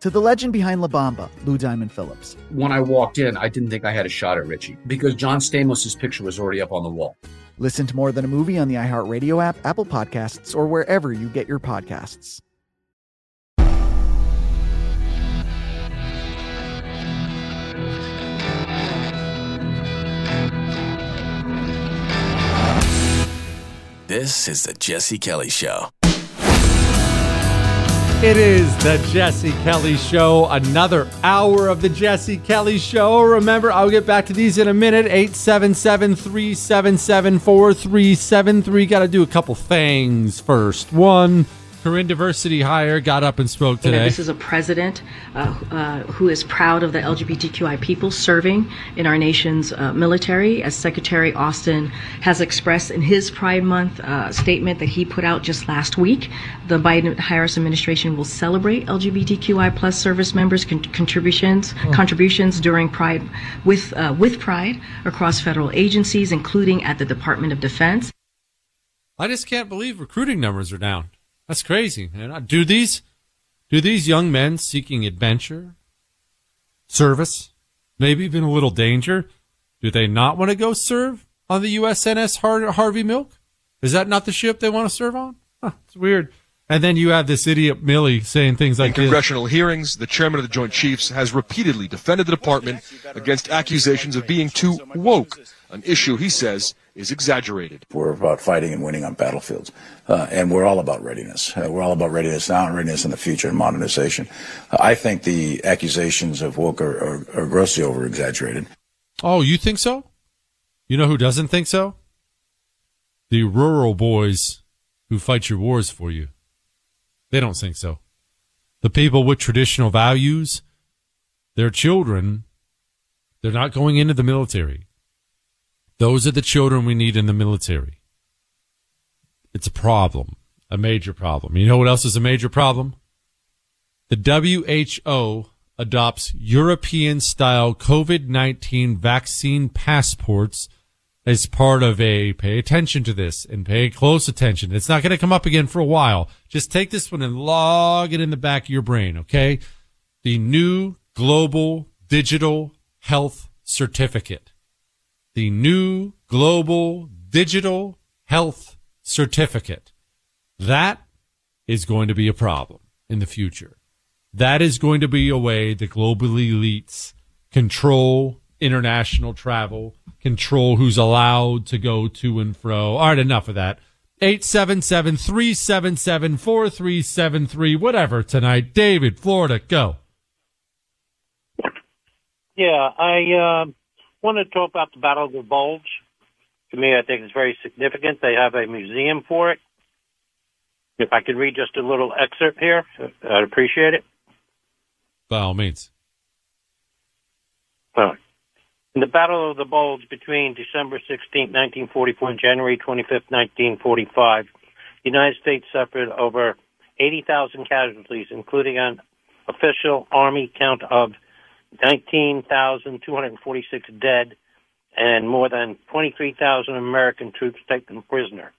To the legend behind La Bamba, Lou Diamond Phillips. When I walked in, I didn't think I had a shot at Richie because John Stamos's picture was already up on the wall. Listen to More Than a Movie on the iHeartRadio app, Apple Podcasts, or wherever you get your podcasts. This is The Jesse Kelly Show. It is The Jesse Kelly Show, another hour of The Jesse Kelly Show. Remember, I'll get back to these in a minute. 877-377-4373. Got to do a couple things first. One, Corinne Diversity Hire got up and spoke today. This is a president who is proud of the LGBTQI people serving in our nation's military, as Secretary Austin has expressed in his Pride Month statement that he put out just last week. The Biden-Harris administration will celebrate LGBTQI plus service members' contributions during Pride with Pride across federal agencies, including at the Department of Defense. I just can't believe recruiting numbers are down. That's crazy, man. Do these young men seeking adventure, service, maybe even a little danger, do they not want to go serve on the USNS Harvey Milk? Is that not the ship they want to serve on? Huh, it's weird. And then you have this idiot Milley saying things like this. In congressional hearings, the chairman of the Joint Chiefs has repeatedly defended the department against accusations of being too woke, an issue he says is exaggerated. We're about fighting and winning on battlefields, and we're all about readiness. We're all about readiness now and readiness in the future and modernization. I think the accusations of woke are grossly over-exaggerated. Oh, you think so? You know who doesn't think so? The rural boys who fight your wars for you. They don't think so. The people with traditional values, their children, they're not going into the military. Those are the children we need in the military. It's a problem, a major problem. You know what else is a major problem? The WHO adopts European-style COVID-19 vaccine passports as part of a, pay attention to this and pay close attention. It's not going to come up again for a while. Just take this one and log it in the back of your brain, okay? The new global digital health certificate. The new global digital health certificate. That is going to be a problem in the future. That is going to be a way the global elites control international travel, control who's allowed to go to and fro. All right, enough of that. 877-377-4373, whatever tonight. David, Florida, go. Yeah, I want to talk about the Battle of the Bulge. To me, I think it's very significant. They have a museum for it. If I could read just a little excerpt here, I'd appreciate it. By all means. All right. In the Battle of the Bulge between December 16, 1944 and January 25, 1945, the United States suffered over 80,000 casualties, including an official Army count of 19,246 dead and more than 23,000 American troops taken prisoner.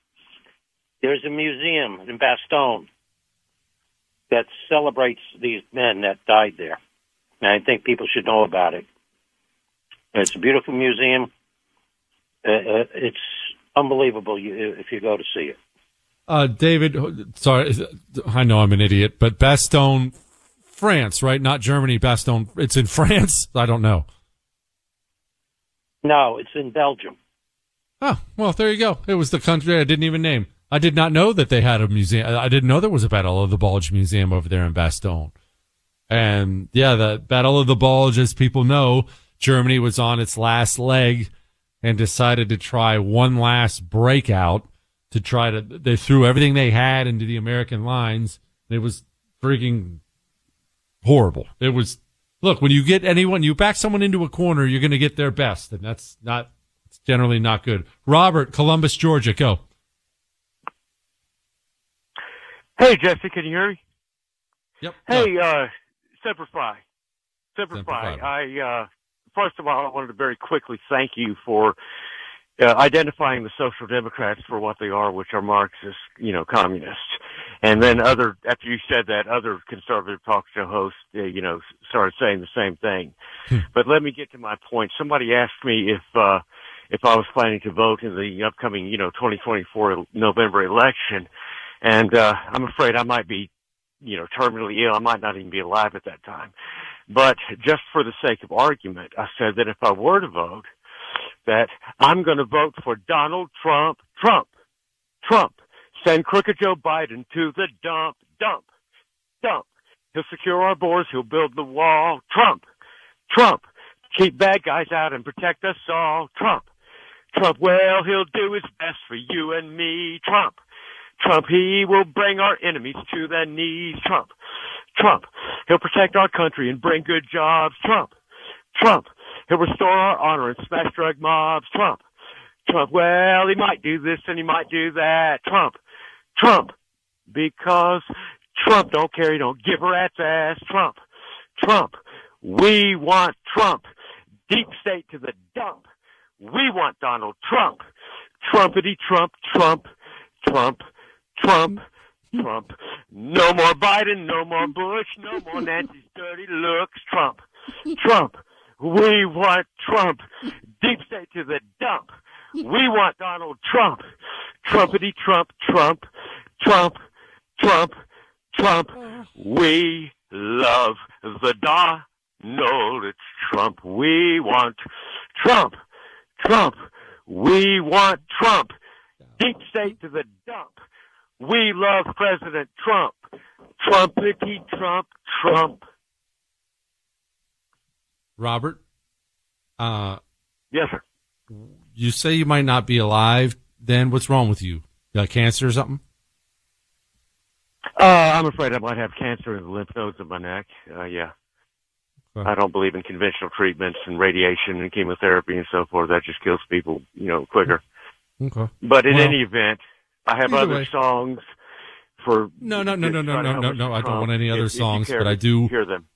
There's a museum in Bastogne that celebrates these men that died there, and I think people should know about it. It's a beautiful museum. It's unbelievable if you go to see it. David, sorry, I know I'm an idiot, but Bastogne, France, right? Not Germany, Bastogne. It's in France? I don't know. No, it's in Belgium. Oh, well, there you go. It was the country I didn't even name. I did not know that they had a museum. I didn't know there was a Battle of the Bulge museum over there in Bastogne. And, yeah, the Battle of the Bulge, as people know, Germany was on its last leg and decided to try one last breakout to try to, they threw everything they had into the American lines. It was freaking horrible. It was, look, when you get anyone, you back someone into a corner, you're going to get their best. And that's not, it's generally not good. Robert, Columbus, Georgia, go. Hey, Jesse, can you hear me? Yep. Hey, Semper Fi. Semper Fi. First of all, I wanted to very quickly thank you for identifying the Social Democrats for what they are, which are Marxist, communists. And then after you said that, other conservative talk show hosts, started saying the same thing. But let me get to my point. Somebody asked me if I was planning to vote in the upcoming, 2024 November election. And, I'm afraid I might be, terminally ill. I might not even be alive at that time. But just for the sake of argument, I said that if I were to vote, that I'm going to vote for Donald Trump. Trump. Send crooked Joe Biden to the dump. He'll secure our borders. He'll build the wall. Trump. Keep bad guys out and protect us all. Trump. Well, he'll do his best for you and me. Trump. He will bring our enemies to their knees. Trump. He'll protect our country and bring good jobs. Trump. He'll restore our honor and smash drug mobs. Trump. Well, he might do this and he might do that. Trump. Because Trump don't care. He don't give a rat's ass. Trump. We want Trump. Deep state to the dump. We want Donald Trump. Trumpity Trump. No more Biden, no more Bush, no more Nancy's dirty looks. Trump. We want Trump. Deep state to the dump. We want Donald Trump. Trumpity Trump. We love the Donald Trump. We want Trump. We want Trump. Deep state to the dump. We love President Trump. Trumpity Trump. Robert? Yes, sir. You say you might not be alive. Then what's wrong with you? You got cancer or something? I'm afraid I might have cancer in the lymph nodes of my neck. Yeah. Okay. I don't believe in conventional treatments and radiation and chemotherapy and so forth. That just kills people, quicker. Okay. But in any event, I have other songs for. No. I don't want any other songs, but I do hear them.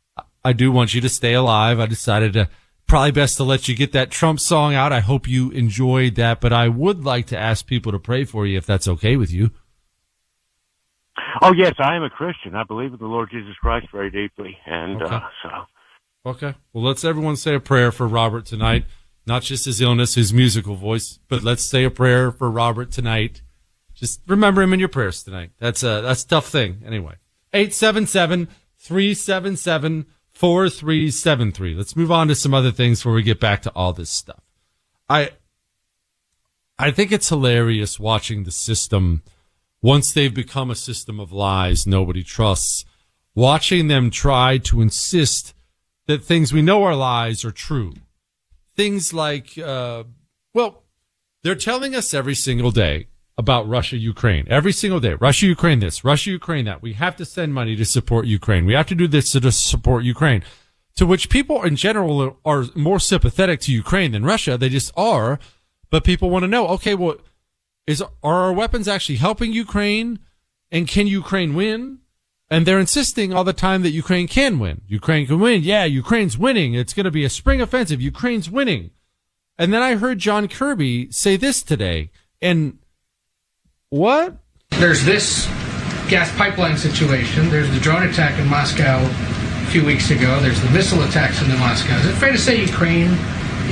I do want you to stay alive. I decided to probably best to let you get that Trump song out. I hope you enjoyed that, but I would like to ask people to pray for you if that's okay with you. Oh yes, I am a Christian. I believe in the Lord Jesus Christ very deeply, and Okay. Well, let's everyone say a prayer for Robert tonight. Not just his illness, his musical voice, but let's say a prayer for Robert tonight. Just remember him in your prayers tonight. That's a tough thing. Anyway, 877-377-4373. Let's move on to some other things before we get back to all this stuff. I think it's hilarious watching the system. Once they've become a system of lies nobody trusts, watching them try to insist that things we know are lies are true. Things like, well, they're telling us every single day about Russia, Ukraine. Every single day. Russia, Ukraine this. Russia, Ukraine that. We have to send money to support Ukraine. We have to do this to support Ukraine. To which people in general are more sympathetic to Ukraine than Russia. They just are. But people want to know, okay, well, are our weapons actually helping Ukraine? And can Ukraine win? And they're insisting all the time that Ukraine can win. Ukraine can win. Yeah, Ukraine's winning. It's going to be a spring offensive. Ukraine's winning. And then I heard John Kirby say this today. And what? There's this gas pipeline situation. There's the drone attack in Moscow a few weeks ago. There's the missile attacks in Moscow. Is it fair to say Ukraine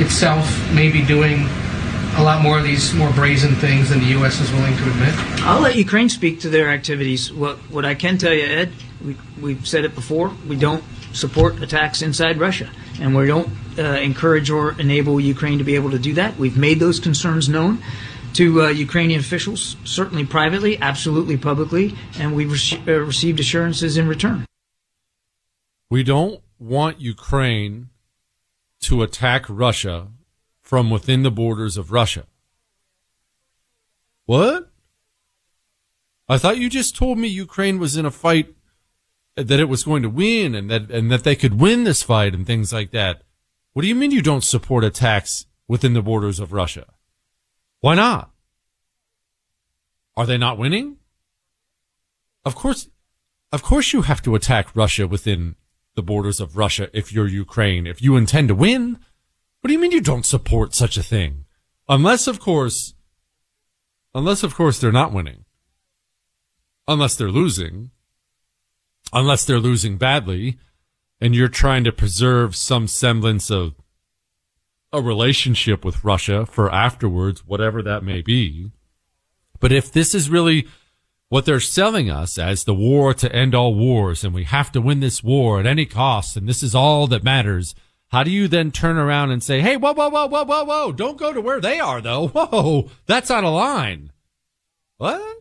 itself may be doing a lot more of these more brazen things than the U.S. is willing to admit? I'll let Ukraine speak to their activities. What I can tell you, Ed, we've said it before, we don't support attacks inside Russia, and we don't encourage or enable Ukraine to be able to do that. We've made those concerns known to Ukrainian officials, certainly privately, absolutely publicly, and we've received assurances in return. We don't want Ukraine to attack Russia from within the borders of Russia. What? I thought you just told me Ukraine was in a fight that it was going to win and that they could win this fight and things like that. What do you mean you don't support attacks within the borders of Russia? Why not? Are they not winning? Of course you have to attack Russia within the borders of Russia if you're Ukraine, if you intend to win. What do you mean you don't support such a thing? Unless, of course, they're not winning. Unless they're losing. Unless they're losing badly, and you're trying to preserve some semblance of a relationship with Russia for afterwards, whatever that may be. But if this is really what they're selling us as the war to end all wars, and we have to win this war at any cost, and this is all that matters, how do you then turn around and say, hey, whoa, don't go to where they are, though. Whoa, that's out of line. What?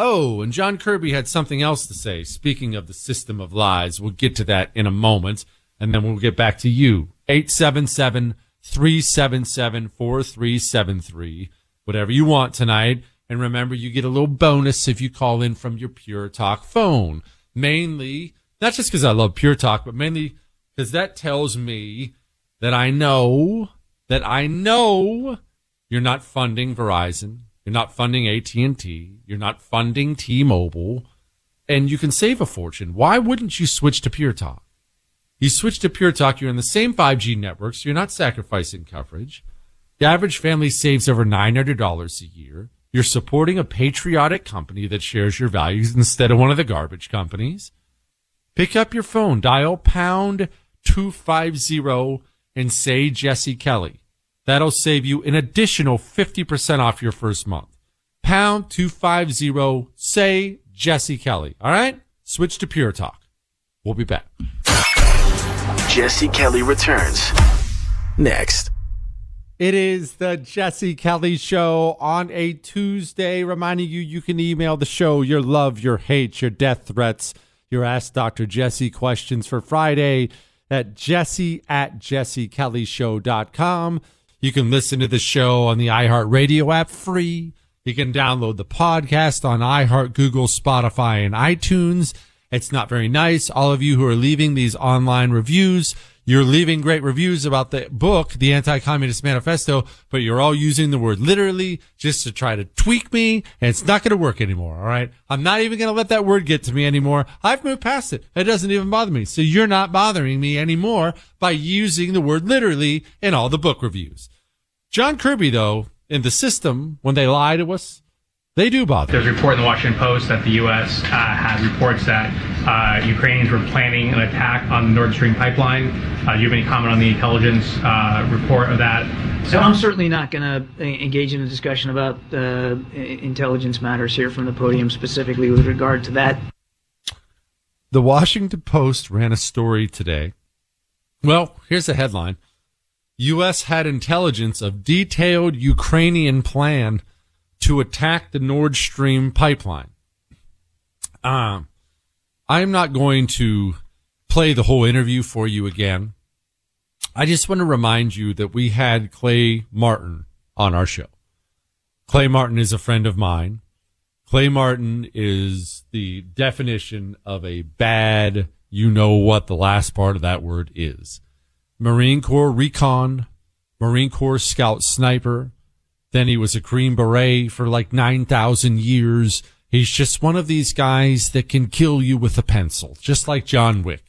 Oh, and John Kirby had something else to say. Speaking of the system of lies, we'll get to that in a moment, and then we'll get back to you. 877-377-4373, whatever you want tonight. And remember, you get a little bonus if you call in from your Pure Talk phone. Mainly, not just because I love Pure Talk, but mainly because that tells me that I know you're not funding Verizon, you're not funding AT&T, you're not funding T-Mobile, and you can save a fortune. Why wouldn't you switch to Pure Talk? You switch to Pure Talk, you're in the same 5G network, so you're not sacrificing coverage. The average family saves over $900 a year. You're supporting a patriotic company that shares your values instead of one of the garbage companies. Pick up your phone, dial pound 250 and say Jesse Kelly. That'll save you an additional 50% off your first month. Pound 250, say Jesse Kelly. All right? Switch to Pure Talk. We'll be back. Jesse Kelly returns next. It is the Jesse Kelly Show on a Tuesday, reminding you, you can email the show your love, your hate, your death threats, your Ask Dr. Jesse questions for Friday at jesse@jessekellyshow.com. You can listen to the show on the iHeartRadio app free. You can download the podcast on iHeart, Google, Spotify, and iTunes. It's not very nice. All of you who are leaving these online reviews, you're leaving great reviews about the book, The Anti-Communist Manifesto, but you're all using the word literally just to try to tweak me, and it's not going to work anymore, all right? I'm not even going to let that word get to me anymore. I've moved past it. It doesn't even bother me. So you're not bothering me anymore by using the word literally in all the book reviews. John Kirby, though, in the system, when they lie to us, they do bother. There's a report in the Washington Post that the U.S. had reports that Ukrainians were planning an attack on the Nord Stream pipeline. Do you have any comment on the intelligence report of that? So I'm certainly not going to engage in a discussion about intelligence matters here from the podium specifically with regard to that. The Washington Post ran a story today. Well, here's the headline. U.S. had intelligence of detailed Ukrainian plan to attack the Nord Stream pipeline. I'm not going to play the whole interview for you again. I just want to remind you that we had Clay Martin on our show. Clay Martin is a friend of mine. Clay Martin is the definition of a bad, you know what the last part of that word is. Marine Corps recon, Marine Corps scout sniper. Then he was a Green Beret for like 9,000 years. He's just one of these guys that can kill you with a pencil, just like John Wick.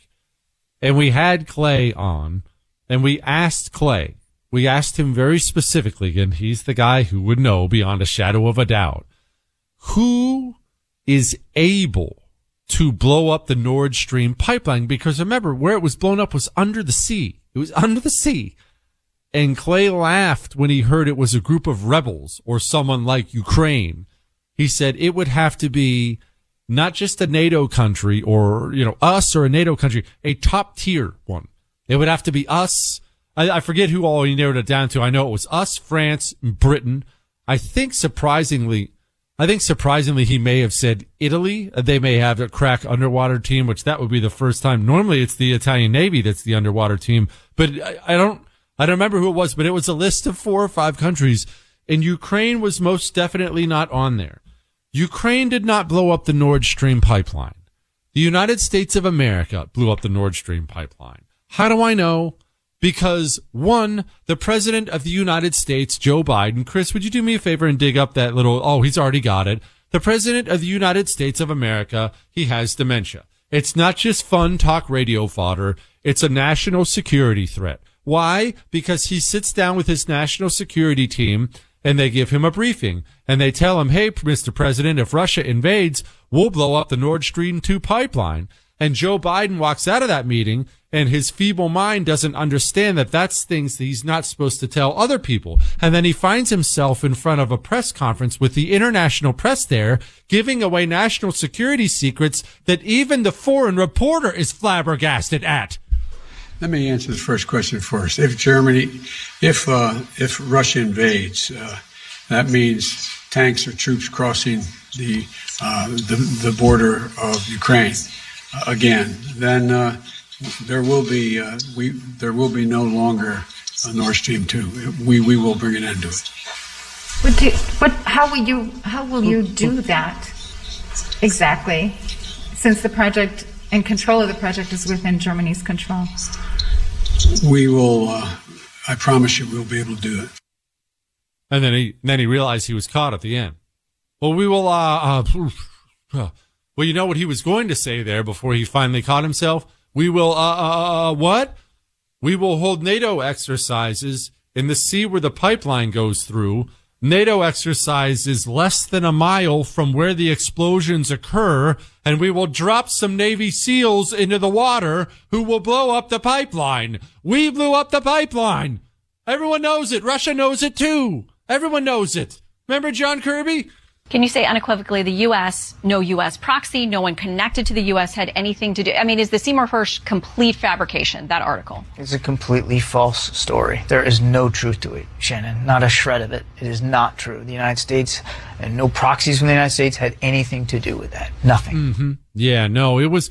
And we had Clay on, and we asked Clay, we asked him very specifically, and he's the guy who would know beyond a shadow of a doubt, who is able to blow up the Nord Stream pipeline? Because remember, where it was blown up was under the sea. It was under the sea. And Clay laughed when he heard it was a group of rebels or someone like Ukraine. He said it would have to be not just a NATO country or, you know, us or a NATO country, a top tier one. It would have to be us. I forget who all he narrowed it down to. I know it was us, France, Britain. I think surprisingly he may have said Italy. They may have a crack underwater team, which that would be the first time. Normally it's the Italian Navy that's the underwater team, but I don't remember who it was, but it was a list of 4 or 5 countries, and Ukraine was most definitely not on there. Ukraine did not blow up the Nord Stream pipeline. The United States of America blew up the Nord Stream pipeline. How do I know? Because, one, the President of the United States, Joe Biden, Chris, would you do me a favor and dig up that little, oh, he's already got it. The President of the United States of America, he has dementia. It's not just fun talk radio fodder. It's a national security threat. Why? Because he sits down with his national security team and they give him a briefing and they tell him, hey, Mr. President, if Russia invades, we'll blow up the Nord Stream 2 pipeline. And Joe Biden walks out of that meeting and his feeble mind doesn't understand that that's things that he's not supposed to tell other people. And then he finds himself in front of a press conference with the international press there giving away national security secrets that even the foreign reporter is flabbergasted at. Let me answer the first question first. If Russia invades, that means tanks or troops crossing the border of Ukraine again. Then there will be no longer a Nord Stream 2. We will bring an end to it. How will you do that exactly? Since the project and control of the project is within Germany's control. We will, I promise you, we'll be able to do it. And then he realized he was caught at the end. Well, we will, well, you know what he was going to say there before he finally caught himself? We will, what? We will hold NATO exercises in the sea where the pipeline goes through. NATO exercises less than a mile from where the explosions occur, and we will drop some Navy SEALs into the water who will blow up the pipeline. We blew up the pipeline. Everyone knows it. Russia knows it, too. Everyone knows it. Remember John Kirby? Can you say unequivocally the U.S., no U.S. proxy, no one connected to the U.S. had anything to do? I mean, is the Seymour Hersh complete fabrication, that article? It's a completely false story. There is no truth to it, Shannon, not a shred of it. It is not true. The United States and no proxies from the United States had anything to do with that. Nothing. Mm-hmm. Yeah, no, it was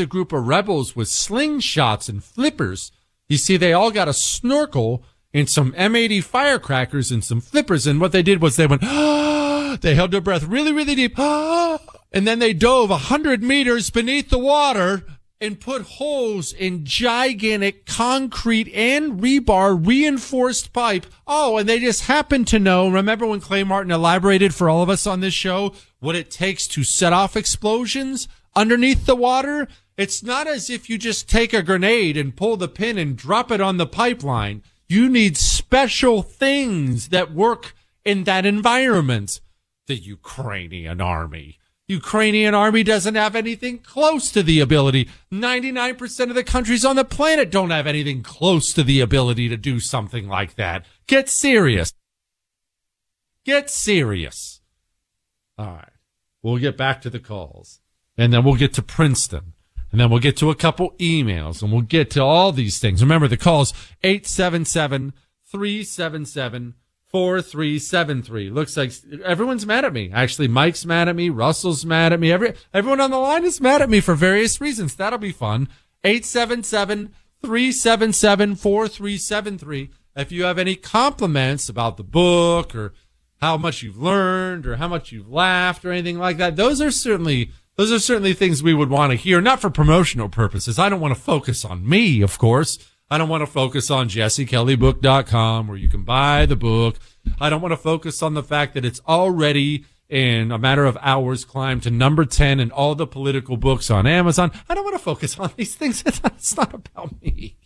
a group of rebels with slingshots and flippers. You see, they all got a snorkel and some M80 firecrackers and some flippers, and what they did was they went, they held their breath really, really deep, and then they dove 100 meters beneath the water and put holes in gigantic concrete and rebar reinforced pipe. Oh, and they just happened to know, remember when Clay Martin elaborated for all of us on this show, what it takes to set off explosions underneath the water? It's not as if you just take a grenade and pull the pin and drop it on the pipeline. You need special things that work in that environment. The Ukrainian army. Ukrainian army doesn't have anything close to the ability. 99% of the countries on the planet don't have anything close to the ability to do something like that. Get serious. Get serious. All right. We'll get back to the calls. And then we'll get to Princeton. And then we'll get to a couple emails. And we'll get to all these things. Remember, the calls, 877-377-377. 4373. Looks like everyone's mad at me. Actually, Mike's mad at me. Russell's mad at me. Everyone on the line is mad at me for various reasons. That'll be fun. 877-377-4373. If you have any compliments about the book or how much you've learned or how much you've laughed or anything like that, those are certainly things we would want to hear, not for promotional purposes. I don't want to focus on me, of course. I don't want to focus on jessekellybook.com where you can buy the book. I don't want to focus on the fact that it's already, in a matter of hours, climbed to number 10 in all the political books on Amazon. I don't want to focus on these things. It's not about me.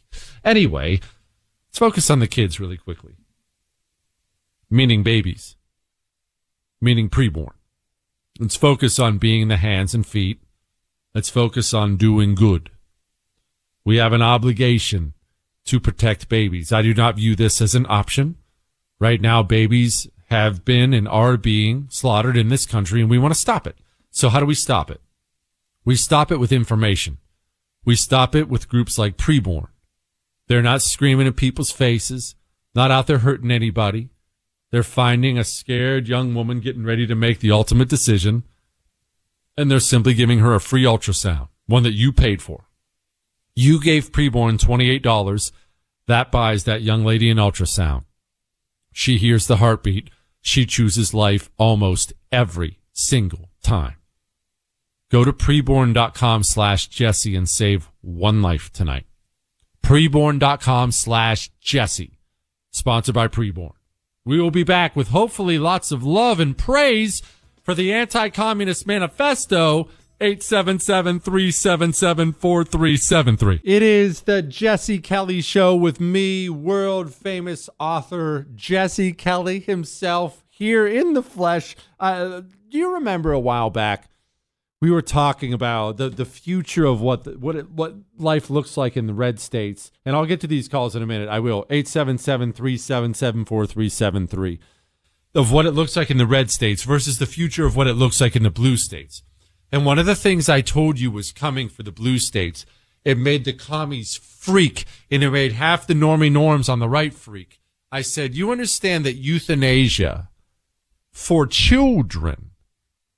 Anyway, let's focus on the kids really quickly. Meaning babies. Meaning preborn. Let's focus on being the hands and feet. Let's focus on doing good. We have an obligation to protect babies. I do not view this as an option. Right now, babies have been and are being slaughtered in this country, and we want to stop it. So how do we stop it? We stop it with information. We stop it with groups like Preborn. They're not screaming in people's faces, not out there hurting anybody. They're finding a scared young woman getting ready to make the ultimate decision, and they're simply giving her a free ultrasound, one that you paid for. You gave Preborn $28. That buys that young lady an ultrasound. She hears the heartbeat. She chooses life almost every single time. Go to preborn.com/Jesse and save one life tonight. Preborn.com/Jesse. Sponsored by Preborn. We will be back with hopefully lots of love and praise for the Anti-Communist Manifesto, 877-377-4373. It is the Jesse Kelly Show with me, world-famous author Jesse Kelly himself, here in the flesh. Do you remember a while back we were talking about the future of what life looks like in the red states? And I'll get to these calls in a minute. I will. 877-377-4373. Of what it looks like in the red states versus the future of what it looks like in the blue states. And one of the things I told you was coming for the blue states, it made the commies freak, and it made half the normie norms on the right freak. I said, you understand that euthanasia for children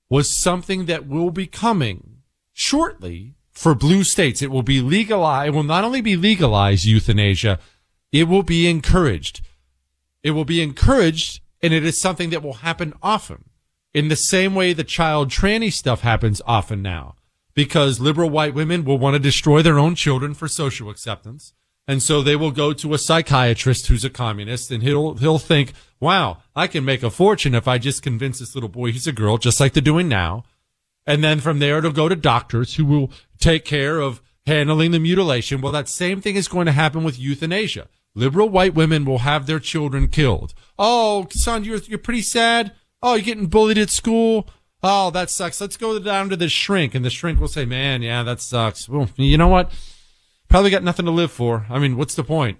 was something that will be coming shortly for blue states. It will be legalized. It will not only be legalized, euthanasia, it will be encouraged. It will be encouraged, and it is something that will happen often. In the same way the child tranny stuff happens often now, because liberal white women will want to destroy their own children for social acceptance. And so they will go to a psychiatrist who's a communist, and he'll think, wow, I can make a fortune if I just convince this little boy he's a girl, just like they're doing now. And then from there, it'll go to doctors who will take care of handling the mutilation. Well, that same thing is going to happen with euthanasia. Liberal white women will have their children killed. Oh, son, you're pretty sad. Oh, you're getting bullied at school? Oh, that sucks. Let's go down to the shrink. And the shrink will say, man, yeah, that sucks. Well, you know what? Probably got nothing to live for. I mean, what's the point?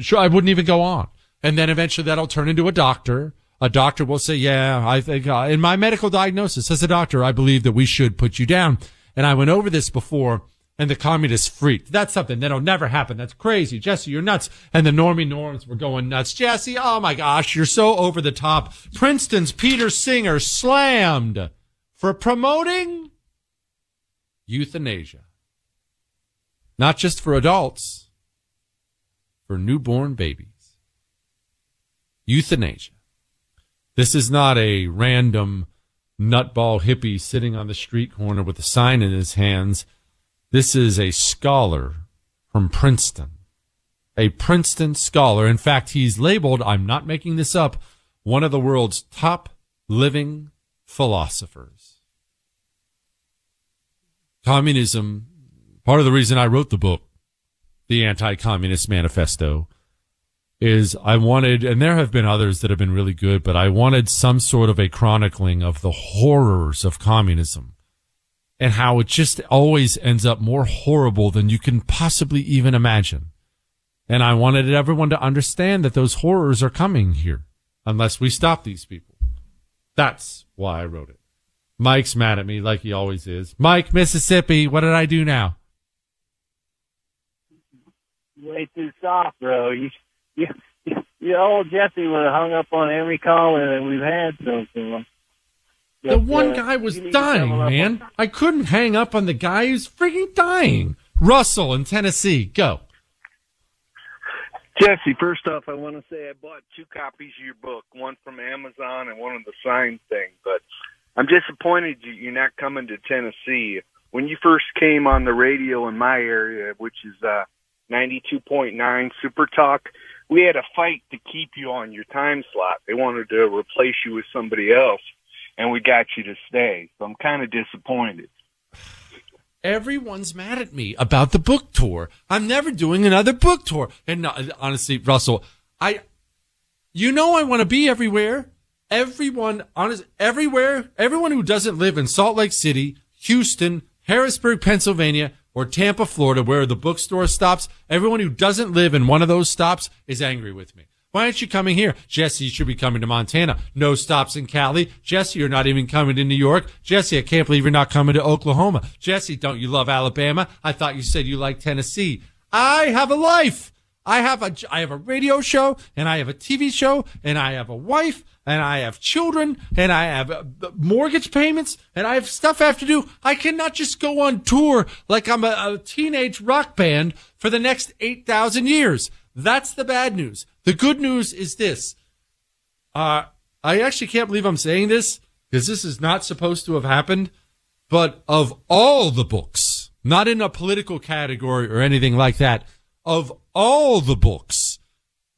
Sure, I wouldn't even go on. And then eventually that'll turn into a doctor. A doctor will say, yeah, I think in my medical diagnosis as a doctor, I believe that we should put you down. And I went over this before, and the communists freaked. That's something that'll never happen. That's crazy. Jesse, you're nuts. And the normie norms were going nuts. Jesse, oh my gosh, you're so over the top. Princeton's Peter Singer slammed for promoting euthanasia. Not just for adults, for newborn babies. Euthanasia. This is not a random nutball hippie sitting on the street corner with a sign in his hands. This is a scholar from Princeton, a Princeton scholar. In fact, he's labeled, I'm not making this up, one of the world's top living philosophers. Communism, part of the reason I wrote the book, The Anti-Communist Manifesto, is I wanted, and there have been others that have been really good, but I wanted some sort of a chronicling of the horrors of communism. And how it just always ends up more horrible than you can possibly even imagine. And I wanted everyone to understand that those horrors are coming here unless we stop these people. That's why I wrote it. Mike's mad at me like he always is. Mike, Mississippi, what did I do now? Way too soft, bro. You old Jesse would have hung up on every caller that we've had so far. The one guy was dying, man. I couldn't hang up on the guy who's freaking dying. Russell in Tennessee, go. Jesse, first off, I want to say I bought two copies of your book, one from Amazon and one of the sign thing, but I'm disappointed you're not coming to Tennessee. When you first came on the radio in my area, which is 92.9 Super Talk, we had a fight to keep you on your time slot. They wanted to replace you with somebody else, and we got you to stay. So I'm kind of disappointed. Everyone's mad at me about the book tour. I'm never doing another book tour. And no, honestly, Russell, I want to be everywhere. Everyone who doesn't live in Salt Lake City, Houston, Harrisburg, Pennsylvania, or Tampa, Florida, where the bookstore stops, everyone who doesn't live in one of those stops is angry with me. Why aren't you coming here? Jesse, you should be coming to Montana. No stops in Cali. Jesse, you're not even coming to New York. Jesse, I can't believe you're not coming to Oklahoma. Jesse, don't you love Alabama? I thought you said you liked Tennessee. I have a life. I have a radio show, and I have a TV show, and I have a wife, and I have children, and I have mortgage payments, and I have stuff I have to do. I cannot just go on tour like I'm a teenage rock band for the next 8,000 years. That's the bad news. The good news is this. I actually can't believe I'm saying this because this is not supposed to have happened, but of all the books, not in a political category or anything like that, of all the books,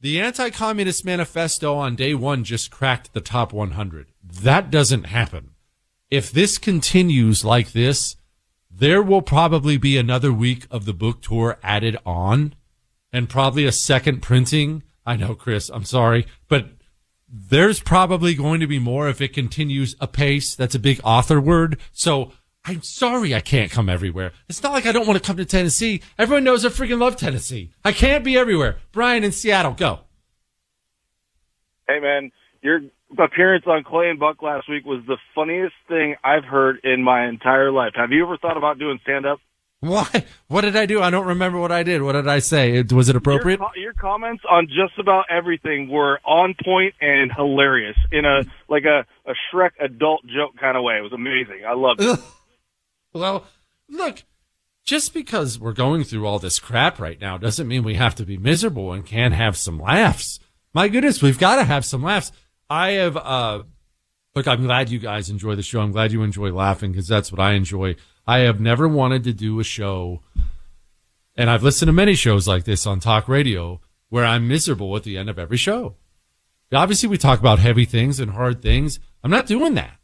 The Anti-Communist Manifesto on day one just cracked the top 100. That doesn't happen. If this continues like this, there will probably be another week of the book tour added on and probably a second printing. I know, Chris, I'm sorry, but there's probably going to be more if it continues apace. That's a big author word. So I'm sorry I can't come everywhere. It's not like I don't want to come to Tennessee. Everyone knows I freaking love Tennessee. I can't be everywhere. Brian in Seattle, go. Hey, man, your appearance on Clay and Buck last week was the funniest thing I've heard in my entire life. Have you ever thought about doing stand-up? Why? What did I do? I don't remember what I did. What did I say? Was it appropriate? Your comments on just about everything were on point and hilarious in a Shrek adult joke kind of way. It was amazing. I loved it. Well, look, just because we're going through all this crap right now doesn't mean we have to be miserable and can't have some laughs. My goodness, we've got to have some laughs. Look, I'm glad you guys enjoy the show. I'm glad you enjoy laughing because that's what I enjoy. I have never wanted to do a show, and I've listened to many shows like this on talk radio, where I'm miserable at the end of every show. Obviously, we talk about heavy things and hard things. I'm not doing that.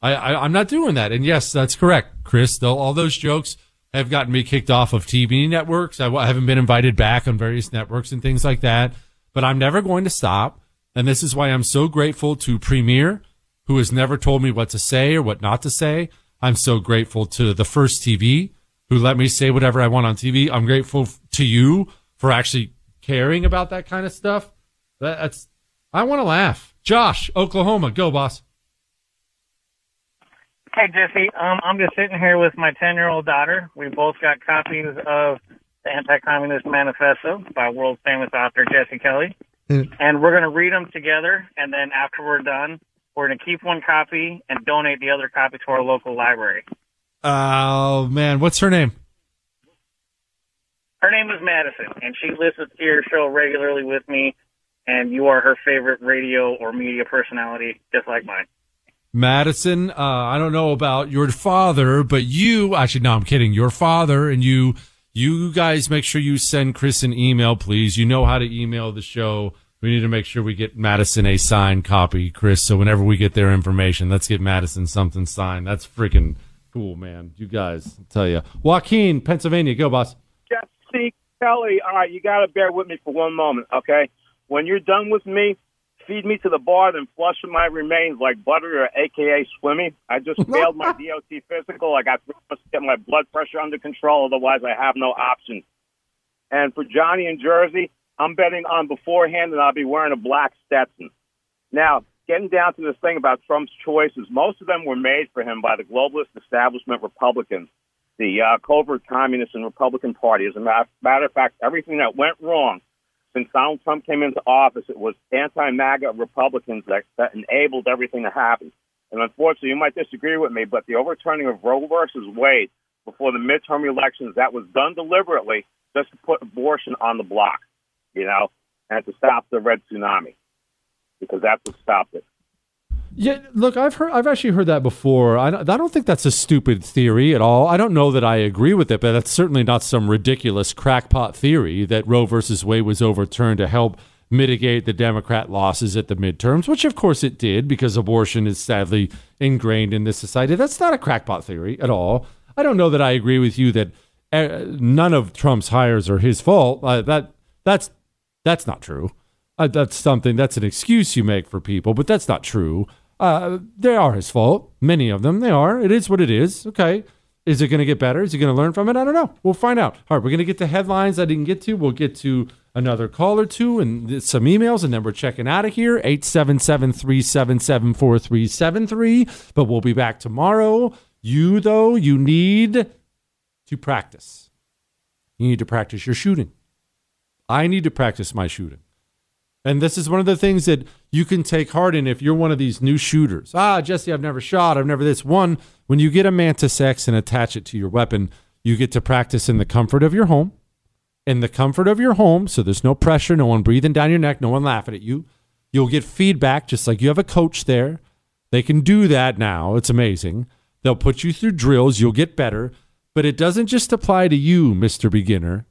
I'm not doing that. And yes, that's correct, Chris, though all those jokes have gotten me kicked off of TV networks. I haven't been invited back on various networks and things like that, but I'm never going to stop, and this is why I'm so grateful to Premiere, who has never told me what to say or what not to say. I'm so grateful to the First TV, who let me say whatever I want on TV. I'm grateful to you for actually caring about that kind of stuff. I want to laugh. Josh, Oklahoma, go, boss. Hey, Jesse, I'm just sitting here with my 10-year-old daughter. We both got copies of The Anti-Communist Manifesto by world-famous author Jesse Kelly, and we're going to read them together, and then after we're done, we're going to keep one copy and donate the other copy to our local library. Oh, man. What's her name? Her name is Madison, and she listens to your show regularly with me, and you are her favorite radio or media personality, just like mine. Madison, I don't know about your father, but I'm kidding. Your father and you guys make sure you send Chris an email, please. You know how to email the show. We need to make sure we get Madison a signed copy, Chris. So whenever we get their information, let's get Madison something signed. That's freaking cool, man. You guys, I'll tell you. Joaquin, Pennsylvania, go, boss. Jesse Kelly, all right, you got to bear with me for one moment, okay? When you're done with me, feed me to the bar, then flush my remains like butter or a.k.a. Swimmy. I just failed my DOT physical. I got to get my blood pressure under control. Otherwise, I have no option. And for Johnny in Jersey, I'm betting on beforehand that I'll be wearing a black Stetson. Now, getting down to this thing about Trump's choices, most of them were made for him by the globalist establishment Republicans, the covert communists and Republican Party. As a matter of fact, everything that went wrong since Donald Trump came into office, it was anti-MAGA Republicans that enabled everything to happen. And unfortunately, you might disagree with me, but the overturning of Roe versus Wade before the midterm elections. That was done deliberately just to put abortion on the block, you know, and to stop the red tsunami, because that's what stopped it. Yeah, look, I've actually heard that before. I don't think that's a stupid theory at all. I don't know that I agree with it, but that's certainly not some ridiculous crackpot theory that Roe versus Wade was overturned to help mitigate the Democrat losses at the midterms, which of course it did, because abortion is sadly ingrained in this society. That's not a crackpot theory at all. I don't know that I agree with you that none of Trump's hires are his fault. That's not true. That's an excuse you make for people, but that's not true. They are his fault. Many of them, they are. It is what it is. Okay. Is it going to get better? Is he going to learn from it? I don't know. We'll find out. All right. We're going to get to headlines I didn't get to. We'll get to another call or two and some emails, and then we're checking out of here. 877-377-4373. But we'll be back tomorrow. You need to practice. You need to practice your shooting. I need to practice my shooting. And this is one of the things that you can take heart in if you're one of these new shooters. Jesse, I've never shot. I've never this. One, when you get a Mantis X and attach it to your weapon, you get to practice in the comfort of your home. In the comfort of your home, so there's no pressure, no one breathing down your neck, no one laughing at you. You'll get feedback, just like you have a coach there. They can do that now. It's amazing. They'll put you through drills. You'll get better. But it doesn't just apply to you, Mr. Beginner.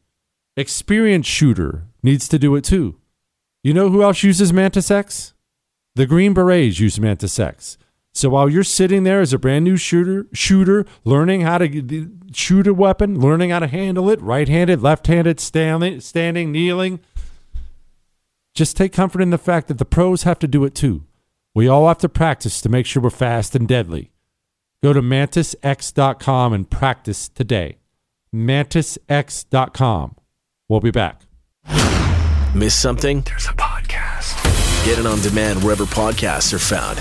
Experienced shooter needs to do it too. You know who else uses Mantis X? The Green Berets use Mantis X. So while you're sitting there as a brand new shooter, learning how to shoot a weapon, learning how to handle it, right-handed, left-handed, standing, kneeling, just take comfort in the fact that the pros have to do it too. We all have to practice to make sure we're fast and deadly. Go to MantisX.com and practice today. MantisX.com. We'll be back. Miss something? There's a podcast. Get it on demand wherever podcasts are found.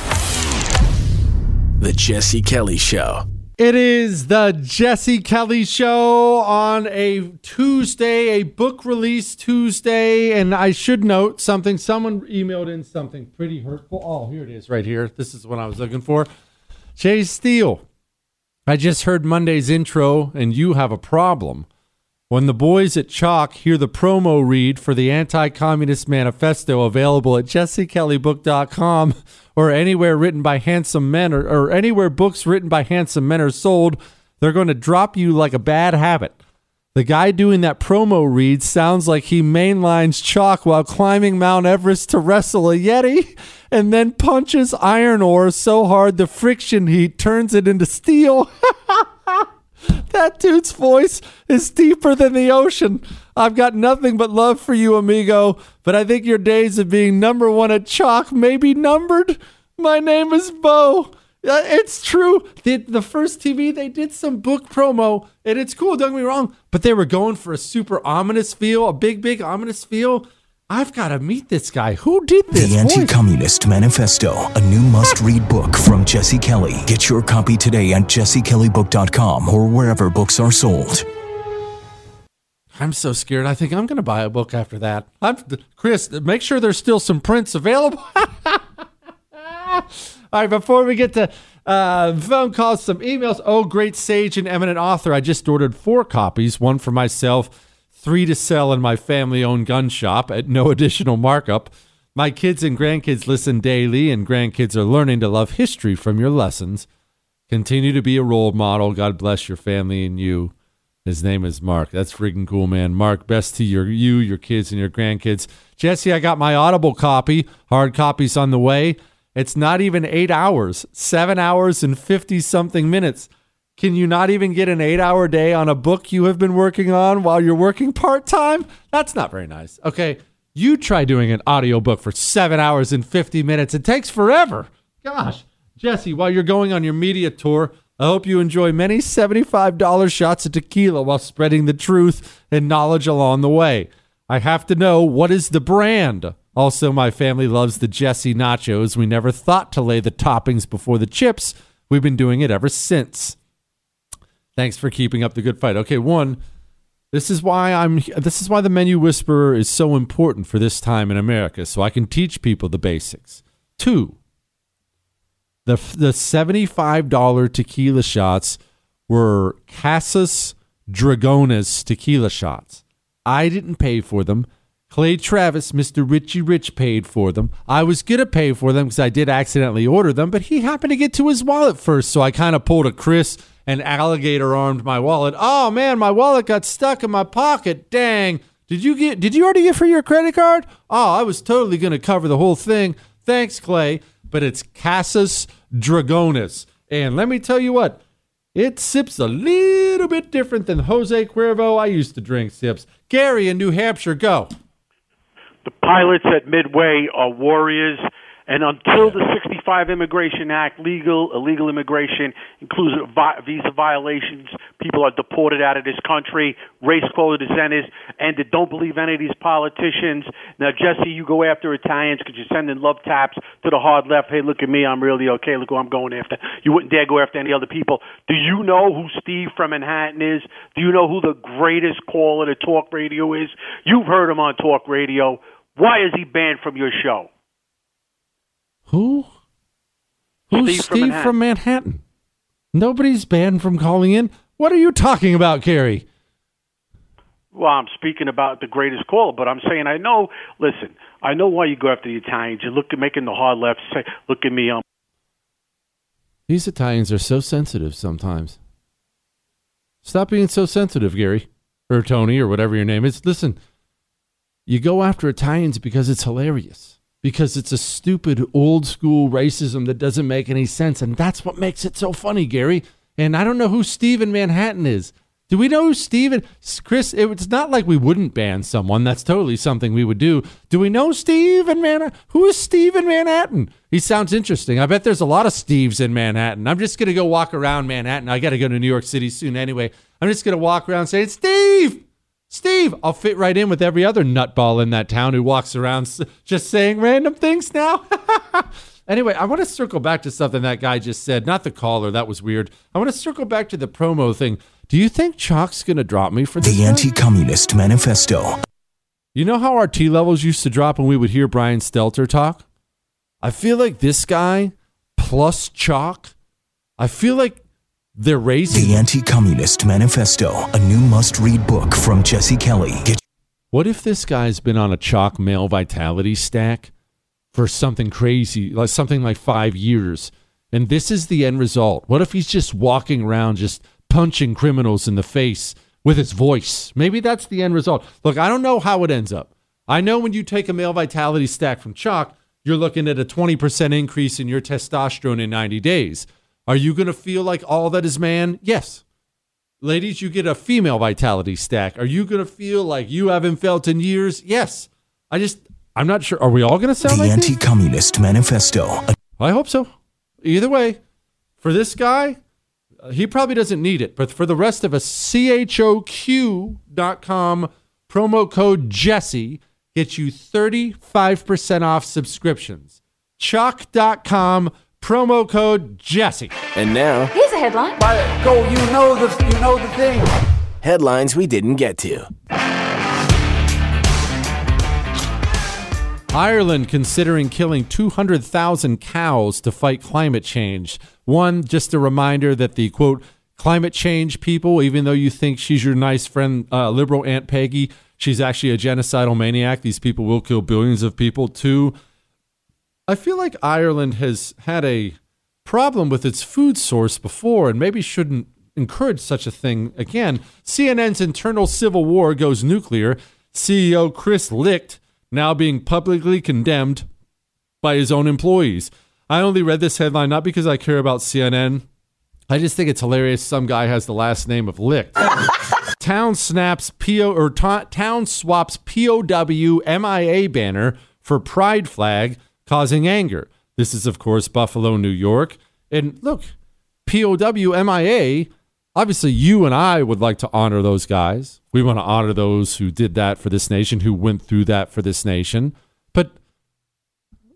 The Jesse Kelly Show. It is The Jesse Kelly Show on a Tuesday, a book release Tuesday. And I should note something. Someone emailed in something pretty hurtful. Oh, here it is right here. This is what I was looking for. Jay Steele. I just heard Monday's intro and you have a problem. When the boys at Chalk hear the promo read for the Anti-Communist Manifesto, available at jessekellybook.com or anywhere written by handsome men or anywhere books written by handsome men are sold, they're going to drop you like a bad habit. The guy doing that promo read sounds like he mainlines Chalk while climbing Mount Everest to wrestle a Yeti and then punches iron ore so hard the friction heat turns it into steel. That dude's voice is deeper than the ocean. I've got nothing but love for you, amigo, but I think your days of being number one at Chalk may be numbered. My name is Bo. It's true. The first TV, they did some book promo, and it's cool, don't get me wrong, but they were going for a super ominous feel, a big ominous feel. I've got to meet this guy. Who did this? The Anti-Communist Manifesto, a new must-read book from Jesse Kelly. Get your copy today at jessekellybook.com or wherever books are sold. I'm so scared. I think I'm going to buy a book after that. Chris, make sure there's still some prints available. All right, before we get to phone calls, some emails. Oh, great sage and eminent author. I just ordered 4 copies, one for myself, 3 to sell in my family-owned gun shop at no additional markup. My kids and grandkids listen daily, and grandkids are learning to love history from your lessons. Continue to be a role model. God bless your family and you. His name is Mark. That's freaking cool, man. Mark, best to your kids, and your grandkids. Jesse, I got my Audible copy. Hard copies on the way. It's not even 8 hours. 7 hours and 50-something minutes. Can you not even get an 8-hour day on a book you have been working on while you're working part-time? That's not very nice. Okay, you try doing an audiobook for 7 hours and 50 minutes. It takes forever. Gosh, Jesse, while you're going on your media tour, I hope you enjoy many $75 shots of tequila while spreading the truth and knowledge along the way. I have to know, what is the brand? Also, my family loves the Jesse nachos. We never thought to lay the toppings before the chips. We've been doing it ever since. Thanks for keeping up the good fight. Okay, one, this is why the Menu Whisperer is so important for this time in America, so I can teach people the basics. 2, the $75 tequila shots were Casas Dragona's tequila shots. I didn't pay for them. Clay Travis, Mr. Richie Rich, paid for them. I was going to pay for them because I did accidentally order them, but he happened to get to his wallet first, so I kind of pulled a Chris and alligator-armed my wallet. Oh, man, my wallet got stuck in my pocket. Dang. Did you already get for your credit card? Oh, I was totally going to cover the whole thing. Thanks, Clay. But it's Casas Dragonas. And let me tell you what, it sips a little bit different than Jose Cuervo I used to drink sips. Gary in New Hampshire, go. The pilots at Midway are warriors, and until the 65 Immigration Act, legal, illegal immigration, inclusive visa violations, people are deported out of this country, race quota dissenters, and they don't believe any of these politicians. Now, Jesse, you go after Italians because you're sending love taps to the hard left. Hey, look at me. I'm really okay. Look who I'm going after. You wouldn't dare go after any other people. Do you know who Steve from Manhattan is? Do you know who the greatest caller to talk radio is? You've heard him on talk radio. Why is he banned from your show? Who? Who's Steve from Manhattan? Nobody's banned from calling in. What are you talking about, Gary? Well, I'm speaking about the greatest caller, but I'm saying I know. Listen, I know why you go after the Italians. You look at making the hard left say, "Look at me." These Italians are so sensitive sometimes. Stop being so sensitive, Gary, or Tony, or whatever your name is. Listen, you go after Italians because it's hilarious. Because it's a stupid old school racism that doesn't make any sense. And that's what makes it so funny, Gary. And I don't know who Steve in Manhattan is. Do we know who Steve in... Chris, it's not like we wouldn't ban someone. That's totally something we would do. Do we know Steve in Manhattan? Who is Steve in Manhattan? He sounds interesting. I bet there's a lot of Steves in Manhattan. I'm just going to go walk around Manhattan. I got to go to New York City soon anyway. I'm just going to walk around and say, "It's Steve! Steve!" I'll fit right in with every other nutball in that town who walks around just saying random things now. Anyway, I want to circle back to something that guy just said. Not the caller. That was weird. I want to circle back to the promo thing. Do you think Chalk's going to drop me for this? The Anti-Communist Manifesto. You know how our T levels used to drop when we would hear Brian Stelter talk? I feel like this guy plus Chalk, I feel like they're raising The Anti-Communist Manifesto, a new must-read book from Jesse Kelly. What if this guy's been on a Chalk male vitality stack for something crazy, like something like 5 years, and this is the end result? What if he's just walking around just punching criminals in the face with his voice? Maybe that's the end result. Look, I don't know how it ends up. I know when you take a male vitality stack from Chalk, you're looking at a 20% increase in your testosterone in 90 days. Are you going to feel like all that is man? Yes. Ladies, you get a female vitality stack. Are you going to feel like you haven't felt in years? Yes. I'm not sure. Are we all going to sound like this? The Anti-Communist Manifesto. I hope so. Either way, for this guy, he probably doesn't need it. But for the rest of us, choq.com, promo code Jesse gets you 35% off subscriptions. Choq.com. Promo code Jesse. And now, here's a headline. By the go, you know the thing. Headlines we didn't get to. Ireland considering killing 200,000 cows to fight climate change. One, just a reminder that the, quote, climate change people, even though you think she's your nice friend, liberal Aunt Peggy, she's actually a genocidal maniac. These people will kill billions of people. Two, I feel like Ireland has had a problem with its food source before and maybe shouldn't encourage such a thing again. CNN's internal civil war goes nuclear. CEO Chris Licht now being publicly condemned by his own employees. I only read this headline not because I care about CNN. I just think it's hilarious some guy has the last name of Licht. Town swaps POW MIA banner for pride flag, causing anger. This is, of course, Buffalo, New York. And look, POW, MIA, obviously you and I would like to honor those guys. We want to honor those who did that for this nation, who went through that for this nation. But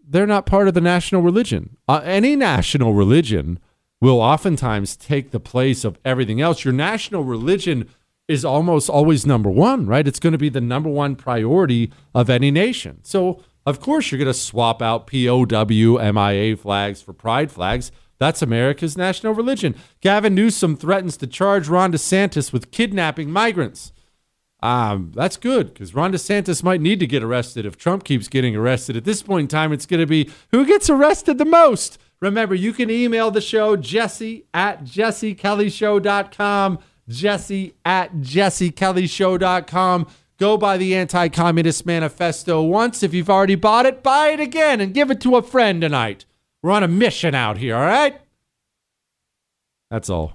they're not part of the national religion. Any national religion will oftentimes take the place of everything else. Your national religion is almost always number one, right? It's going to be the number one priority of any nation. So, of course, you're going to swap out POW MIA flags for pride flags. That's America's national religion. Gavin Newsom threatens to charge Ron DeSantis with kidnapping migrants. That's good, because Ron DeSantis might need to get arrested if Trump keeps getting arrested. At this point in time, it's going to be who gets arrested the most. Remember, you can email the show, jesse@jessekellyshow.com, jesse@jessekellyshow.com. Go buy the Anti-Communist Manifesto once. If you've already bought it, buy it again and give it to a friend tonight. We're on a mission out here, all right? That's all.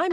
I'm